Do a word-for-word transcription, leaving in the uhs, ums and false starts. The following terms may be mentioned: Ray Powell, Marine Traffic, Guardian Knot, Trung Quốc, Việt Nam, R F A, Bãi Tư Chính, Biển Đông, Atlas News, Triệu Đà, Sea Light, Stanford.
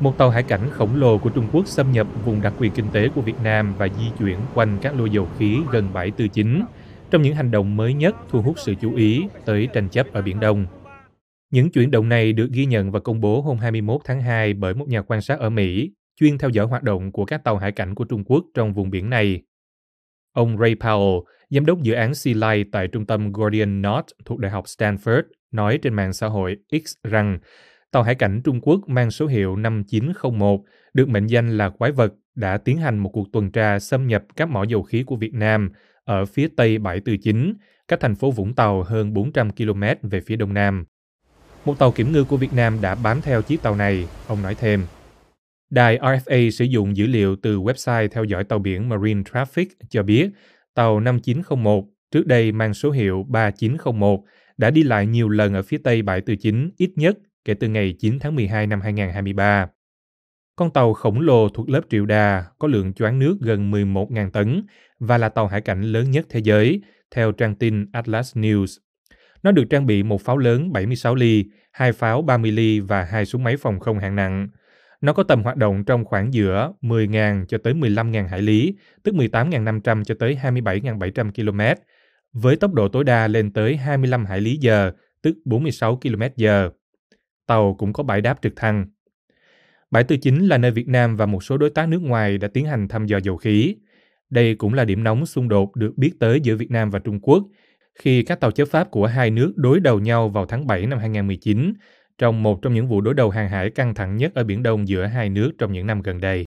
một tàu hải cảnh khổng lồ của Trung Quốc xâm nhập vùng đặc quyền kinh tế của Việt Nam và di chuyển quanh các lô dầu khí gần bãi Tư Chính, trong những hành động mới nhất thu hút sự chú ý tới tranh chấp ở Biển Đông. Những chuyển động này được ghi nhận và công bố hôm hai mươi mốt tháng hai bởi một nhà quan sát ở Mỹ chuyên theo dõi hoạt động của các tàu hải cảnh của Trung Quốc trong vùng biển này. Ông Ray Powell, giám đốc dự án Sea Light tại trung tâm Guardian Knot thuộc Đại học Stanford, nói trên mạng xã hội X rằng tàu hải cảnh Trung Quốc mang số hiệu năm chín không một, được mệnh danh là quái vật, đã tiến hành một cuộc tuần tra xâm nhập các mỏ dầu khí của Việt Nam ở phía tây bãi Tư Chính, cách thành phố Vũng Tàu hơn bốn trăm ki lô mét về phía đông nam. Một tàu kiểm ngư của Việt Nam đã bám theo chiếc tàu này, ông nói thêm. Đài R F A sử dụng dữ liệu từ website theo dõi tàu biển Marine Traffic cho biết tàu năm chín không một, trước đây mang số hiệu ba chín không một, đã đi lại nhiều lần ở phía tây bãi Tư Chính ít nhất kể từ ngày chín tháng mười hai năm hai nghìn không trăm hai mươi ba. Con tàu khổng lồ thuộc lớp Triệu Đà có lượng choán nước gần mười một nghìn tấn và là tàu hải cảnh lớn nhất thế giới, theo trang tin Atlas News. Nó được trang bị một pháo lớn bảy mươi sáu ly, hai pháo ba mươi ly và hai súng máy phòng không hạng nặng. Nó có tầm hoạt động trong khoảng giữa mười nghìn cho tới mười lăm nghìn hải lý, tức mười tám nghìn năm trăm cho tới hai mươi bảy nghìn bảy trăm ki lô mét, với tốc độ tối đa lên tới hai mươi lăm hải lý giờ, tức bốn mươi sáu ki lô mét giờ. Tàu cũng có bãi đáp trực thăng. Bãi Tư Chính là nơi Việt Nam và một số đối tác nước ngoài đã tiến hành thăm dò dầu khí. Đây cũng là điểm nóng xung đột được biết tới giữa Việt Nam và Trung Quốc, khi các tàu chấp pháp của hai nước đối đầu nhau vào tháng bảy năm hai nghìn không trăm mười chín, trong một trong những vụ đối đầu hàng hải căng thẳng nhất ở Biển Đông giữa hai nước trong những năm gần đây.